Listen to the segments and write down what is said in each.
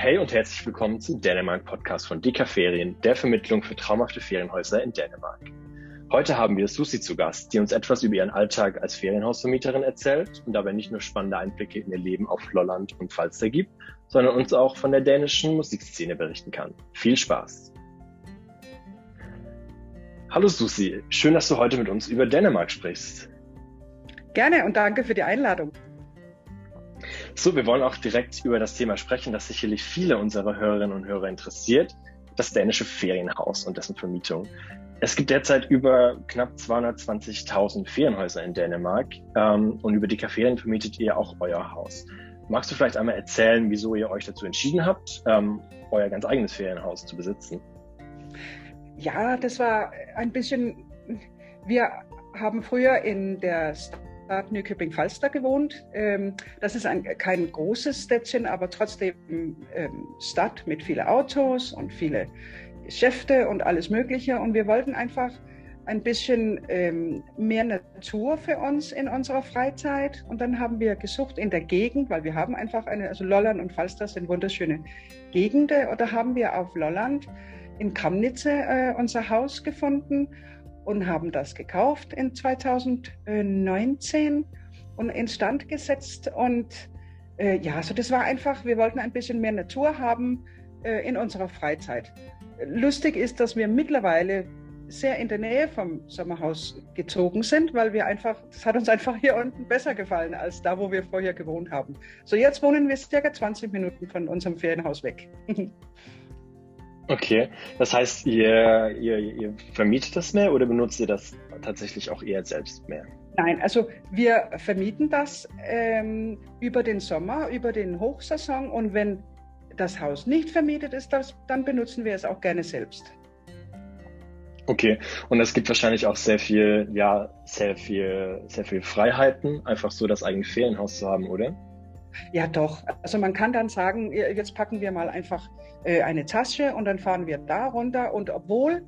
Hey und herzlich willkommen zum Dänemark-Podcast von DK Ferien, der Vermittlung für traumhafte Ferienhäuser in Dänemark. Heute haben wir Susi zu Gast, die uns etwas über ihren Alltag als Ferienhausvermieterin erzählt und dabei nicht nur spannende Einblicke in ihr Leben auf Lolland und Falster gibt, sondern uns auch von der dänischen Musikszene berichten kann. Viel Spaß! Hallo Susi, schön, dass du heute mit uns über Dänemark sprichst. Gerne und danke für die Einladung. So, wir wollen auch direkt über das Thema sprechen, das sicherlich viele unserer Hörerinnen und Hörer interessiert, das dänische Ferienhaus und dessen Vermietung. Es gibt derzeit über knapp 220.000 Ferienhäuser in Dänemark und über DK Ferien vermietet ihr auch euer Haus. Magst du vielleicht einmal erzählen, wieso ihr euch dazu entschieden habt, euer ganz eigenes Ferienhaus zu besitzen? Ja, das war ein bisschen, wir haben früher in der Nykøbing Falster gewohnt. Das ist kein großes Städtchen, aber trotzdem Stadt mit vielen Autos und viele Geschäfte und alles Mögliche. Und wir wollten einfach ein bisschen mehr Natur für uns in unserer Freizeit. Und dann haben wir gesucht in der Gegend, weil wir haben einfach also Lolland und Falster sind wunderschöne Gegenden. Und da haben wir auf Lolland in Kamnitz unser Haus gefunden und haben das gekauft in 2019 und instand gesetzt. Und so das war einfach, wir wollten ein bisschen mehr Natur haben in unserer Freizeit. Lustig ist, dass wir mittlerweile sehr in der Nähe vom Sommerhaus gezogen sind, weil wir einfach, das hat uns einfach hier unten besser gefallen als da, wo wir vorher gewohnt haben. So jetzt wohnen wir circa 20 Minuten von unserem Ferienhaus weg. Okay, das heißt, ihr vermietet das mehr oder benutzt ihr das tatsächlich auch eher selbst mehr? Nein, also wir vermieten das über den Sommer, über den Hochsaison, und wenn das Haus nicht vermietet ist, dann benutzen wir es auch gerne selbst. Okay, und es gibt wahrscheinlich auch sehr viel Freiheiten, einfach so das eigene Ferienhaus zu haben, oder? Ja, doch. Also man kann dann sagen, jetzt packen wir mal einfach eine Tasche und dann fahren wir da runter. Und obwohl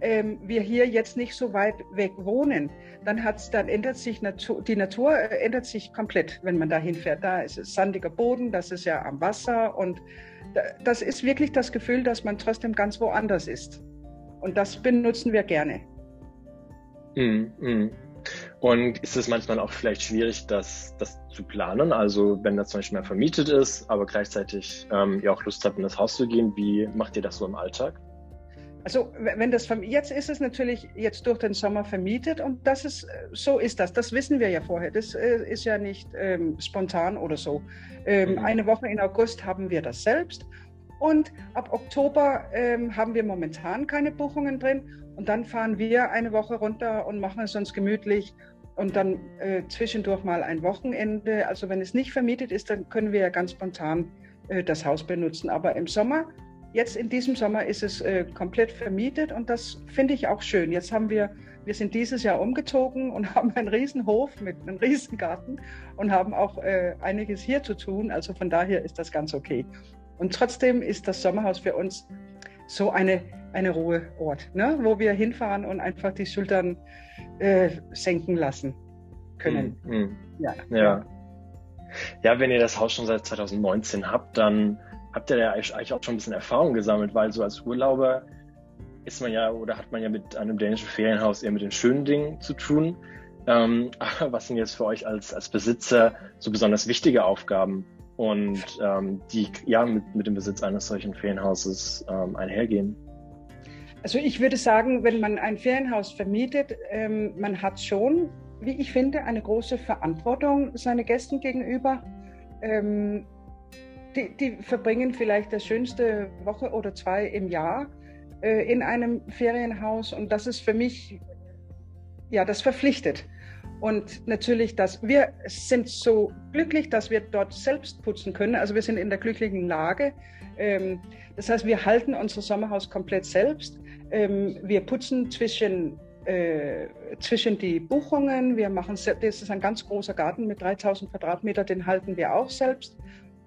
wir hier jetzt nicht so weit weg wohnen, dann ändert sich die Natur ändert sich komplett, wenn man da hinfährt. Da ist es sandiger Boden, das ist ja am Wasser. Und das ist wirklich das Gefühl, dass man trotzdem ganz woanders ist. Und das benutzen wir gerne. Und ist es manchmal auch vielleicht schwierig, das zu planen? Also wenn das zum Beispiel mal vermietet ist, aber gleichzeitig ihr auch Lust habt, in das Haus zu gehen, wie macht ihr das so im Alltag? Also jetzt ist es natürlich jetzt durch den Sommer vermietet, und das wissen wir ja vorher, das ist ja nicht spontan oder so. Eine Woche in August haben wir das selbst. Und ab Oktober haben wir momentan keine Buchungen drin. Und dann fahren wir eine Woche runter und machen es uns gemütlich. Und dann zwischendurch mal ein Wochenende. Also wenn es nicht vermietet ist, dann können wir ja ganz spontan das Haus benutzen. Aber im Sommer, jetzt in diesem Sommer, ist es komplett vermietet. Und das finde ich auch schön. Jetzt haben wir sind dieses Jahr umgezogen und haben einen riesen Hof mit einem riesen Garten und haben auch einiges hier zu tun. Also von daher ist das ganz okay. Und trotzdem ist das Sommerhaus für uns so eine Ruheort, ne? Wo wir hinfahren und einfach die Schultern senken lassen können. Ja, wenn ihr das Haus schon seit 2019 habt, dann habt ihr ja eigentlich auch schon ein bisschen Erfahrung gesammelt, weil so als Urlauber hat man ja mit einem dänischen Ferienhaus eher mit den schönen Dingen zu tun. Was sind jetzt für euch als Besitzer so besonders wichtige Aufgaben und die ja mit dem Besitz eines solchen Ferienhauses einhergehen? Also ich würde sagen, wenn man ein Ferienhaus vermietet, man hat schon, wie ich finde, eine große Verantwortung seinen Gästen gegenüber. Die verbringen vielleicht die schönste Woche oder zwei im Jahr in einem Ferienhaus, und das ist für mich, ja, das verpflichtet. Und natürlich, wir sind so glücklich, dass wir dort selbst putzen können. Also wir sind in der glücklichen Lage. Das heißt, wir halten unser Sommerhaus komplett selbst. Wir putzen zwischen die Buchungen. Wir machen, das ist ein ganz großer Garten mit 3000 Quadratmeter, den halten wir auch selbst.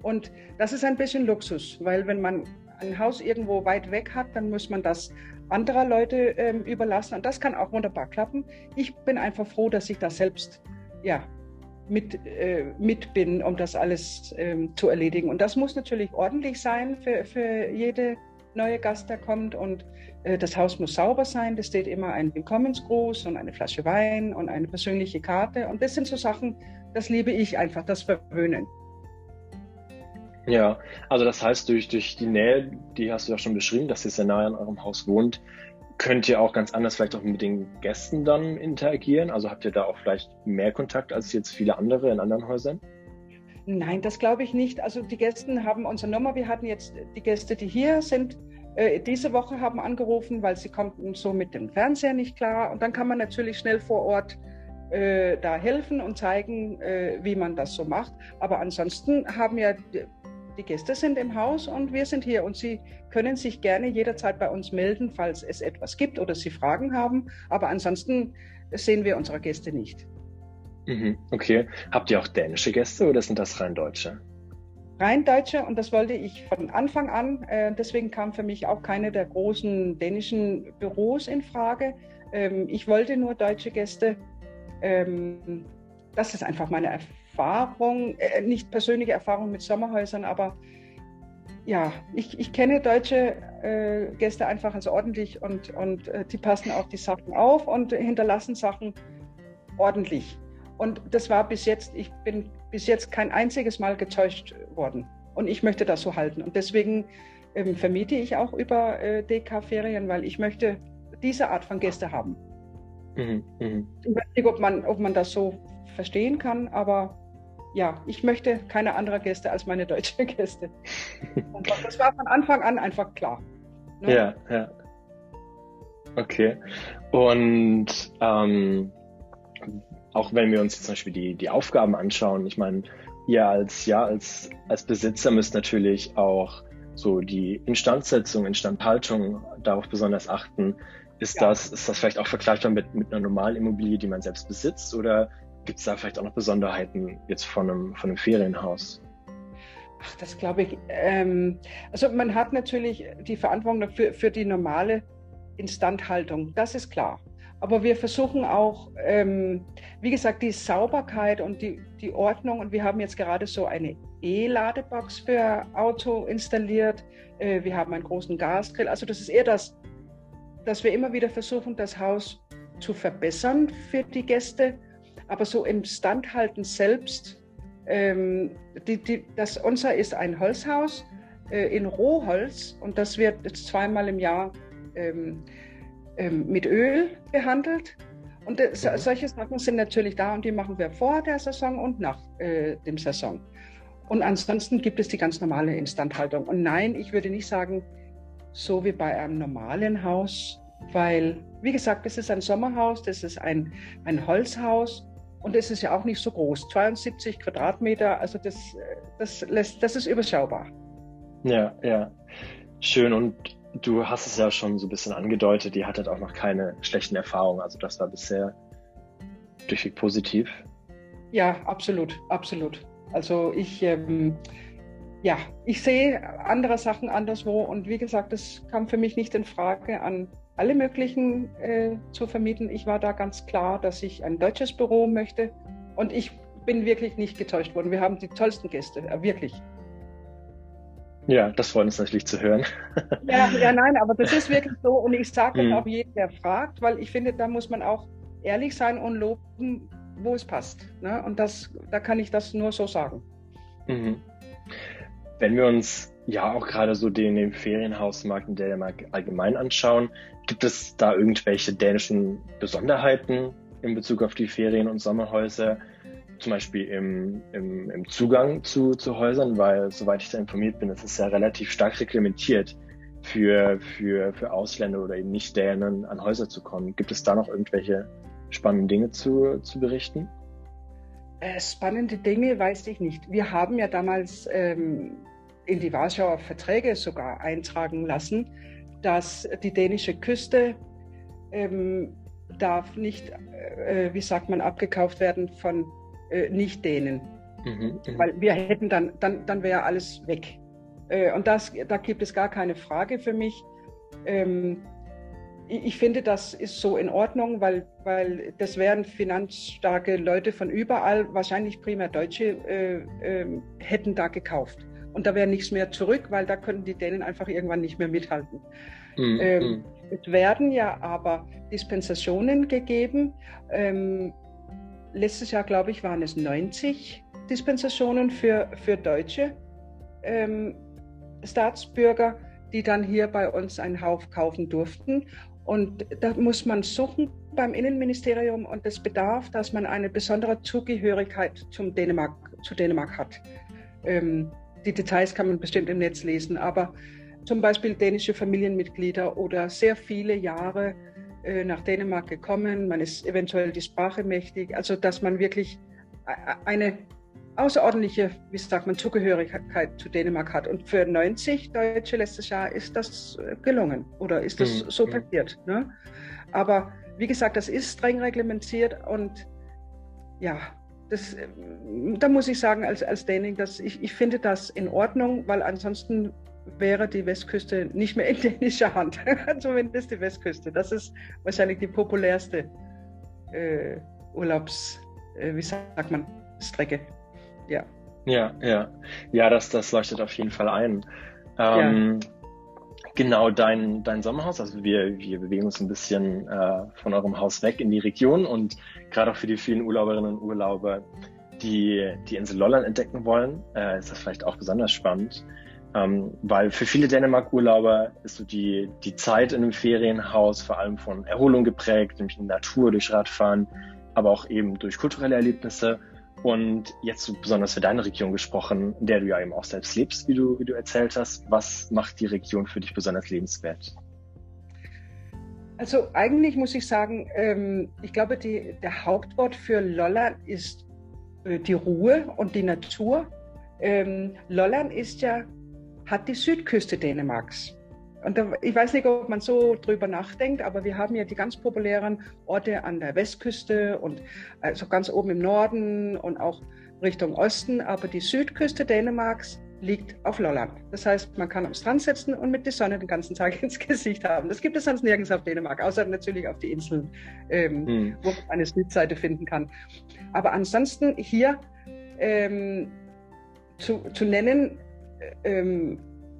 Und das ist ein bisschen Luxus, weil wenn man ein Haus irgendwo weit weg hat, dann muss man das anderer Leute überlassen, und das kann auch wunderbar klappen. Ich bin einfach froh, dass ich das selbst mit bin, um das alles zu erledigen. Und das muss natürlich ordentlich sein für jede neue Gast, der kommt. Und das Haus muss sauber sein. Da steht immer ein Willkommensgruß und eine Flasche Wein und eine persönliche Karte. Und das sind so Sachen, das liebe ich einfach, das Verwöhnen. Ja, also das heißt, durch die Nähe, die hast du ja schon beschrieben, dass ihr sehr nahe an eurem Haus wohnt, könnt ihr auch ganz anders vielleicht auch mit den Gästen dann interagieren? Also habt ihr da auch vielleicht mehr Kontakt als jetzt viele andere in anderen Häusern? Nein, das glaube ich nicht. Also die Gäste haben unsere Nummer. Wir hatten jetzt die Gäste, die hier sind, diese Woche haben angerufen, weil sie konnten so mit dem Fernseher nicht klar. Und dann kann man natürlich schnell vor Ort da helfen und zeigen, wie man das so macht. Aber ansonsten haben ja die Gäste sind im Haus und wir sind hier und sie können sich gerne jederzeit bei uns melden, falls es etwas gibt oder sie Fragen haben. Aber ansonsten sehen wir unsere Gäste nicht. Mhm, okay. Habt ihr auch dänische Gäste oder sind das rein Deutsche? Rein Deutsche, und das wollte ich von Anfang an. Deswegen kam für mich auch keine der großen dänischen Büros in Frage. Ich wollte nur deutsche Gäste. Das ist einfach meine Erfahrung, nicht persönliche Erfahrung mit Sommerhäusern, aber ja, ich kenne deutsche Gäste einfach ganz ordentlich und die passen auch die Sachen auf und hinterlassen Sachen ordentlich. Und das war bis jetzt, ich bin bis jetzt kein einziges Mal getäuscht worden und ich möchte das so halten. Und deswegen vermiete ich auch über DK Ferien, weil ich möchte diese Art von Gäste haben. Mhm, ich weiß nicht, ob man das so verstehen kann, aber ja, ich möchte keine anderen Gäste als meine deutschen Gäste. Und das war von Anfang an einfach klar. Ne? Ja, ja. Okay. Und auch wenn wir uns jetzt zum Beispiel die Aufgaben anschauen, ich meine, ihr als Besitzer müsst natürlich auch so die Instandsetzung, Instandhaltung darauf besonders achten. Ist das vielleicht auch vergleichbar mit einer normalen Immobilie, die man selbst besitzt, oder gibt es da vielleicht auch noch Besonderheiten jetzt von einem Ferienhaus? Ach, das glaube ich. Also man hat natürlich die Verantwortung für die normale Instandhaltung, das ist klar. Aber wir versuchen auch, wie gesagt, die Sauberkeit und die Ordnung. Und wir haben jetzt gerade so eine E-Ladebox für Auto installiert. Wir haben einen großen Gasgrill. Also das ist eher das, dass wir immer wieder versuchen, das Haus zu verbessern für die Gäste. Aber so im Standhalten selbst, das unser ist ein Holzhaus in Rohholz und das wird jetzt zweimal im Jahr mit Öl behandelt. Und solche Sachen sind natürlich da und die machen wir vor der Saison und nach dem Saison. Und ansonsten gibt es die ganz normale Instandhaltung. Und nein, ich würde nicht sagen, so wie bei einem normalen Haus, weil, wie gesagt, das ist ein Sommerhaus, das ist ein Holzhaus. Und es ist ja auch nicht so groß, 72 Quadratmeter, also das ist überschaubar. Ja, ja, schön. Und du hast es ja schon so ein bisschen angedeutet, ihr hattet auch noch keine schlechten Erfahrungen, also das war bisher durchweg positiv. Ja, absolut, absolut. Also ich sehe andere Sachen anderswo und wie gesagt, das kam für mich nicht in Frage, an alle möglichen zu vermieten. Ich war da ganz klar, dass ich ein deutsches Büro möchte und ich bin wirklich nicht getäuscht worden. Wir haben die tollsten Gäste, wirklich. Ja, das freut uns natürlich zu hören. Ja, nein, aber das ist wirklich so und ich sage das auch jedem, der fragt, weil ich finde, da muss man auch ehrlich sein und loben, wo es passt. Ne? Und da kann ich das nur so sagen. Mhm. Wenn wir uns ja auch gerade so den Ferienhausmarkt in Dänemark allgemein anschauen, gibt es da irgendwelche dänischen Besonderheiten in Bezug auf die Ferien- und Sommerhäuser, zum Beispiel im Zugang zu Häusern, weil, soweit ich da informiert bin, es ist ja relativ stark reglementiert für Ausländer oder eben Nicht-Dänen an Häuser zu kommen. Gibt es da noch irgendwelche spannenden Dinge zu berichten? Spannende Dinge weiß ich nicht. Wir haben ja damals in die Warschauer Verträge sogar eintragen lassen, dass die dänische Küste darf nicht, abgekauft werden von Nicht-Dänen. Mhm, weil wir hätten dann wäre alles weg. Und da gibt es gar keine Frage für mich. Ich finde, das ist so in Ordnung, weil das wären finanzstarke Leute von überall, wahrscheinlich primär Deutsche, hätten da gekauft. Und da wäre nichts mehr zurück, weil da könnten die Dänen einfach irgendwann nicht mehr mithalten. Mm-hmm. Es werden ja aber Dispensationen gegeben. Letztes Jahr, glaube ich, waren es 90 Dispensationen für deutsche Staatsbürger, die dann hier bei uns einen Hauf kaufen durften. Und da muss man suchen beim Innenministerium und es bedarf, dass man eine besondere Zugehörigkeit zu Dänemark hat. Die Details kann man bestimmt im Netz lesen, aber zum Beispiel dänische Familienmitglieder oder sehr viele Jahre nach Dänemark gekommen, man ist eventuell die Sprache mächtig, also dass man wirklich eine außerordentliche, wie sagt man, Zugehörigkeit zu Dänemark hat. Und für 90 Deutsche letztes Jahr ist das gelungen oder ist das so passiert. Ne? Aber wie gesagt, das ist streng reglementiert und ja, da muss ich sagen, als Dänin, dass ich finde das in Ordnung, weil ansonsten wäre die Westküste nicht mehr in dänischer Hand. Zumindest die Westküste. Das ist wahrscheinlich die populärste Strecke. Ja. Ja, das leuchtet auf jeden Fall ein. Ja. Genau, dein Sommerhaus, also wir bewegen uns ein bisschen von eurem Haus weg in die Region und gerade auch für die vielen Urlauberinnen und Urlauber, die die Insel Lolland entdecken wollen, ist das vielleicht auch besonders spannend, weil für viele Dänemark-Urlauber ist so die Zeit in einem Ferienhaus vor allem von Erholung geprägt, nämlich in Natur, durch Radfahren, aber auch eben durch kulturelle Erlebnisse. Und jetzt besonders für deine Region gesprochen, in der du ja eben auch selbst lebst, wie du erzählt hast. Was macht die Region für dich besonders lebenswert? Also eigentlich muss ich sagen, ich glaube, der Hauptwort für Lolland ist die Ruhe und die Natur. Lolland hat die Südküste Dänemarks. Und ich weiß nicht, ob man so drüber nachdenkt, aber wir haben ja die ganz populären Orte an der Westküste und also ganz oben im Norden und auch Richtung Osten. Aber die Südküste Dänemarks liegt auf Lolland. Das heißt, man kann am Strand sitzen und mit der Sonne den ganzen Tag ins Gesicht haben. Das gibt es sonst nirgends auf Dänemark, außer natürlich auf die Inseln, wo man eine Südseite finden kann. Aber ansonsten hier zu nennen,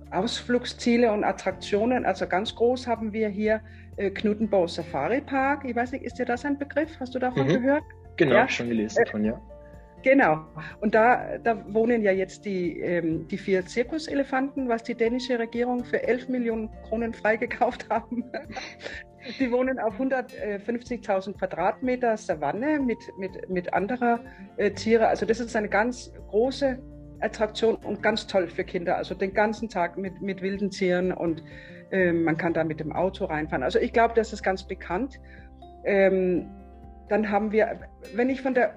Ausflugsziele und Attraktionen, also ganz groß haben wir hier Knutenborg Safari Park. Ich weiß nicht, ist dir das ein Begriff? Hast du davon gehört? Genau, ja? Schon gelesen davon, ja. Genau. Und da wohnen ja jetzt die 4 Zirkuselefanten, was die dänische Regierung für 11 Millionen Kronen freigekauft haben. Die wohnen auf 150.000 Quadratmeter Savanne mit anderer Tiere. Also das ist eine ganz große Attraktion und ganz toll für Kinder, also den ganzen Tag mit wilden Tieren und man kann da mit dem Auto reinfahren. Also ich glaube, das ist ganz bekannt. Dann haben wir, wenn ich von der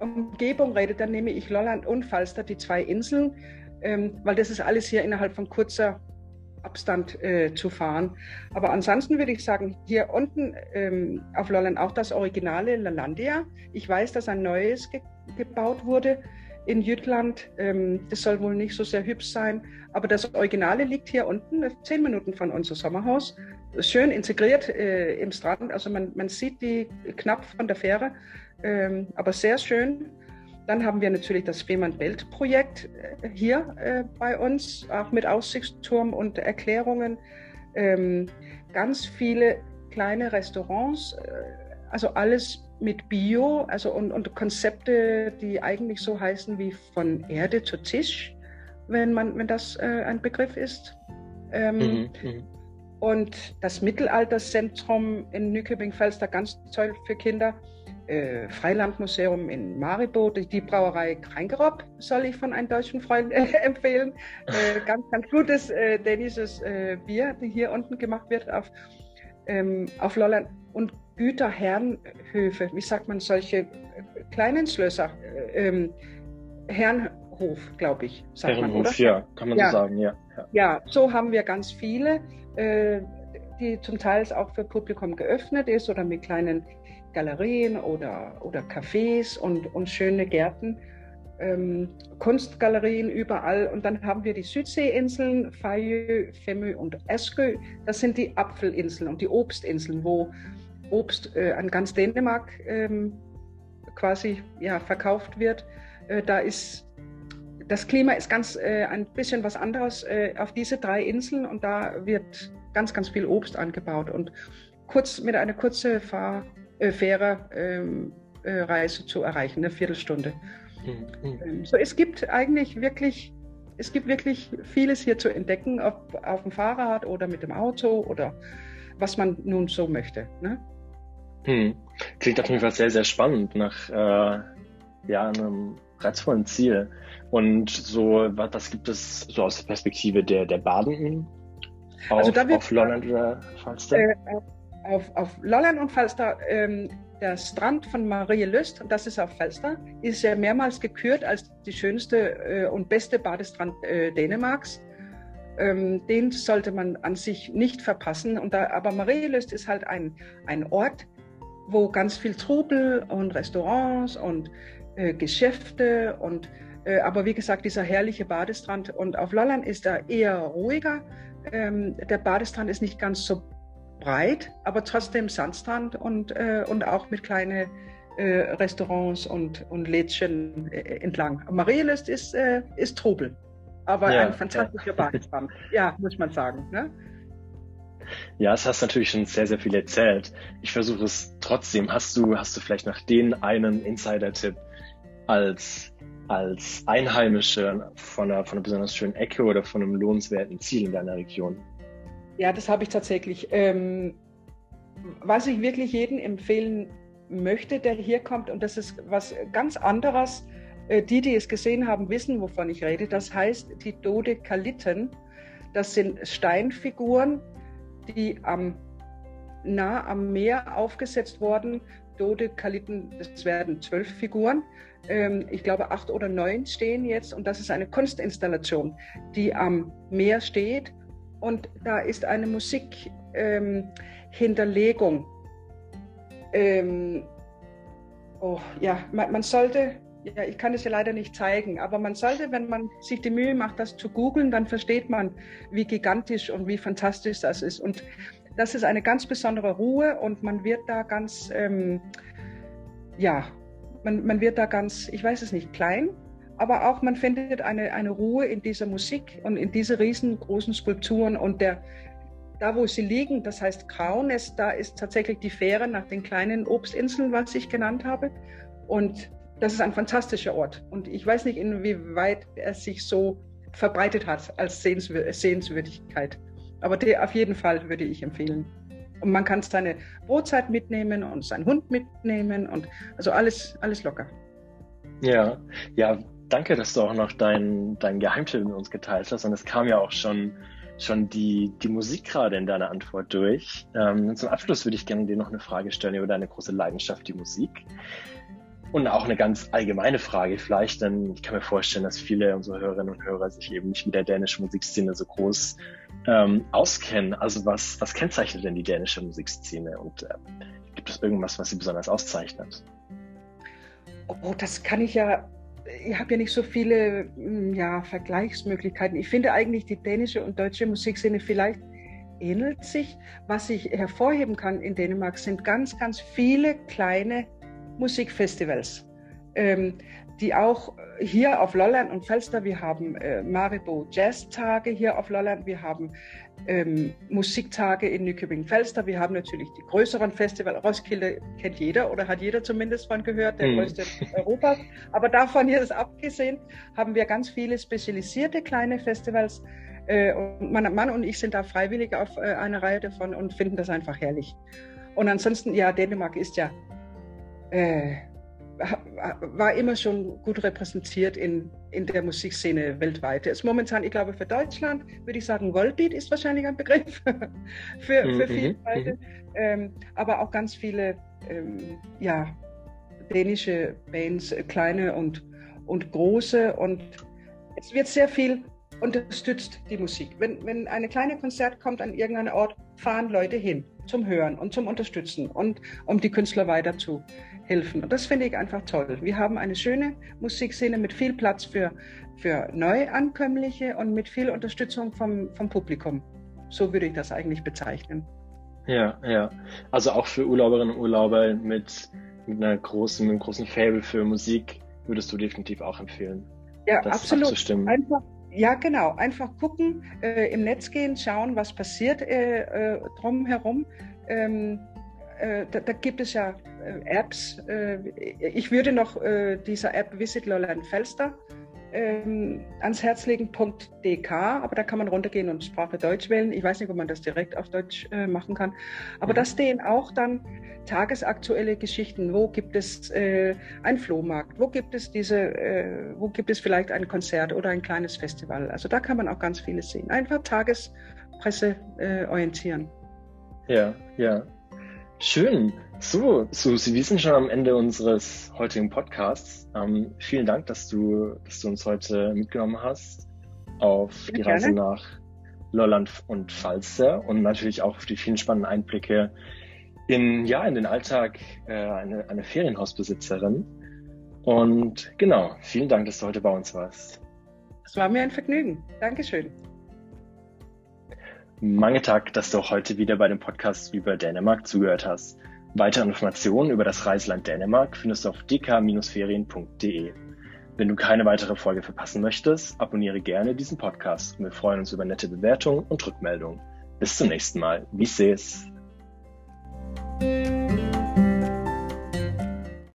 Umgebung rede, dann nehme ich Lolland und Falster, die 2 Inseln, weil das ist alles hier innerhalb von kurzer Abstand zu fahren. Aber ansonsten würde ich sagen, hier unten auf Lolland auch das originale Lollandia. Ich weiß, dass ein neues gebaut wurde in Jütland, das soll wohl nicht so sehr hübsch sein, aber das Originale liegt hier unten, 10 Minuten von unserem Sommerhaus, schön integriert im Strand, also man sieht die knapp von der Fähre, aber sehr schön. Dann haben wir natürlich das Fehmarn-Belt-Projekt hier bei uns, auch mit Aussichtsturm und Erklärungen, ganz viele kleine Restaurants, also alles mit Bio, also und Konzepte, die eigentlich so heißen wie von Erde zu Tisch, wenn das ein Begriff ist. Und das Mittelalterzentrum in Nykøbing Falster, ganz toll für Kinder. Freilandmuseum in Maribo, die Brauerei Krenkerup soll ich von einem deutschen Freund empfehlen. Ganz, ganz gutes dänisches Bier, die hier unten gemacht wird auf Lolland. Und Güterherrenhöfe, wie sagt man, solche kleinen Schlösser, Herrenhof, glaube ich, sagt Herrenhof, man, oder? Ja, kann man so sagen, ja. Ja, so haben wir ganz viele, die zum Teil auch für Publikum geöffnet ist oder mit kleinen Galerien oder Cafés und schöne Gärten. Kunstgalerien überall. Und dann haben wir die Südseeinseln, Fayö, Femö und Askö. Das sind die Apfelinseln und die Obstinseln, wo Obst an ganz Dänemark quasi ja, verkauft wird. Da ist das Klima ist ganz ein bisschen was anderes auf diese drei Inseln und da wird ganz, ganz viel Obst angebaut. Und mit einer kurzen Fähre-Reise zu erreichen, eine Viertelstunde. So, es gibt wirklich vieles hier zu entdecken, ob auf dem Fahrrad oder mit dem Auto oder was man nun so möchte. Ne? Klingt auf jeden Fall sehr, sehr spannend nach einem reizvollen Ziel. Und so, was gibt es so aus der Perspektive der Badenden auf Lolland oder Falster? Auf Lolland und Falster, der Strand von Marielyst, das ist auf Falster, ist ja mehrmals gekürt als die schönste und beste Badestrand Dänemarks. Den sollte man an sich nicht verpassen. Aber Marielyst ist halt ein Ort, wo ganz viel Trubel und Restaurants und Geschäfte und aber wie gesagt, dieser herrliche Badestrand. Und auf Lolland ist er eher ruhiger. Der Badestrand ist nicht ganz so breit, aber trotzdem Sandstrand und auch mit kleinen Restaurants und Lädchen entlang. Marielyst ist Trubel, aber ja, ein fantastischer Badestrand, ja, muss man sagen. Ne? Ja, das hast natürlich schon sehr, sehr viel erzählt. Ich versuche es trotzdem. Hast du vielleicht nach den einen Insider-Tipp als Einheimische von einer besonders schönen Ecke oder von einem lohnenswerten Ziel in deiner Region? Ja, das habe ich tatsächlich. Was ich wirklich jedem empfehlen möchte, der hier kommt, und das ist was ganz anderes, die es gesehen haben, wissen, wovon ich rede. Das heißt, die Dodekalitten, das sind Steinfiguren, die nah am Meer aufgesetzt wurden. Dodekalitten, das werden 12 Figuren. Ich glaube 8 oder 9 stehen jetzt, und das ist eine Kunstinstallation, die am Meer steht, und da ist eine Musikhinterlegung. Man sollte, ja, ich kann es ja leider nicht zeigen, aber man sollte, wenn man sich die Mühe macht, das zu googeln, dann versteht man, wie gigantisch und wie fantastisch das ist. Und das ist eine ganz besondere Ruhe, und man wird da ganz, man wird da ganz, ich weiß es nicht, klein, aber auch man findet eine Ruhe in dieser Musik und in diese riesengroßen Skulpturen. Und da, wo sie liegen, das heißt Grauenest, da ist tatsächlich die Fähre nach den kleinen Obstinseln, was ich genannt habe. Und das ist ein fantastischer Ort. Und ich weiß nicht, inwieweit er sich so verbreitet hat als Sehenswürdigkeit. Aber auf jeden Fall würde ich empfehlen. Und man kann seine Brotzeit mitnehmen und seinen Hund mitnehmen und also alles locker. Ja, danke, dass du auch noch dein Geheimtipp mit uns geteilt hast. Und es kam ja auch schon die Musik gerade in deiner Antwort durch. Zum Abschluss würde ich gerne dir noch eine Frage stellen über deine große Leidenschaft, die Musik. Und auch eine ganz allgemeine Frage vielleicht, denn ich kann mir vorstellen, dass viele unserer Hörerinnen und Hörer sich eben nicht mit der dänischen Musikszene so groß auskennen. Also was kennzeichnet denn die dänische Musikszene, und gibt es irgendwas, was sie besonders auszeichnet? Oh, das kann ich ja, ich habe ja nicht so viele Vergleichsmöglichkeiten. Ich finde eigentlich, die dänische und deutsche Musikszene vielleicht ähnelt sich. Was ich hervorheben kann in Dänemark, sind ganz, ganz viele kleine Musikfestivals, die auch hier auf Lolland und Falster, wir haben Maribo Jazztage hier auf Lolland, wir haben Musiktage in Nykøbing Falster, wir haben natürlich die größeren Festivals, Roskilde kennt jeder oder hat jeder zumindest von gehört, der größte Europas, aber davon hier ist abgesehen, haben wir ganz viele spezialisierte kleine Festivals, und mein Mann und ich sind da freiwillig auf einer Reihe davon und finden das einfach herrlich. Und ansonsten, ja, Dänemark ist ja war immer schon gut repräsentiert in der Musikszene weltweit. Ist momentan, ich glaube, für Deutschland würde ich sagen, Volbeat ist wahrscheinlich ein Begriff für viele Leute, aber auch ganz viele dänische Bands, kleine und große, und es wird sehr viel unterstützt, die Musik. Wenn eine kleine Konzert kommt an irgendeinen Ort, fahren Leute hin zum Hören und zum Unterstützen und um die Künstler weiter zu helfen. Und das finde ich einfach toll. Wir haben eine schöne Musikszene mit viel Platz für Neuankömmliche und mit viel Unterstützung vom Publikum. So würde ich das eigentlich bezeichnen. Ja, ja. Also auch für Urlauberinnen und Urlauber mit einem großen Faible für Musik würdest du definitiv auch empfehlen. Ja, das absolut. Abzustimmen. Einfach, ja, genau. Einfach gucken, im Netz gehen, schauen, was passiert drumherum. Da gibt es ja Apps. Ich würde noch dieser App Visit Lolland-Falster ans Herz legen, .dk, aber da kann man runtergehen und Sprache Deutsch wählen. Ich weiß nicht, ob man das direkt auf Deutsch machen kann. Aber da stehen auch dann tagesaktuelle Geschichten. Wo gibt es einen Flohmarkt? Wo gibt es wo gibt es vielleicht ein Konzert oder ein kleines Festival? Also da kann man auch ganz vieles sehen. Einfach Tagespresse orientieren. Ja, ja. Schön. So, Susi, wir sind schon am Ende unseres heutigen Podcasts. Vielen Dank, dass du uns heute mitgenommen hast auf die Reise nach Lolland und Falster und natürlich auch auf die vielen spannenden Einblicke in den Alltag einer Ferienhausbesitzerin. Und genau, vielen Dank, dass du heute bei uns warst. Es war mir ein Vergnügen. Dankeschön. Mange Dank, dass du auch heute wieder bei dem Podcast über Dänemark zugehört hast. Weitere Informationen über das Reiseland Dänemark findest du auf dk-ferien.de. Wenn du keine weitere Folge verpassen möchtest, abonniere gerne diesen Podcast und wir freuen uns über nette Bewertungen und Rückmeldungen. Bis zum nächsten Mal. Vi ses!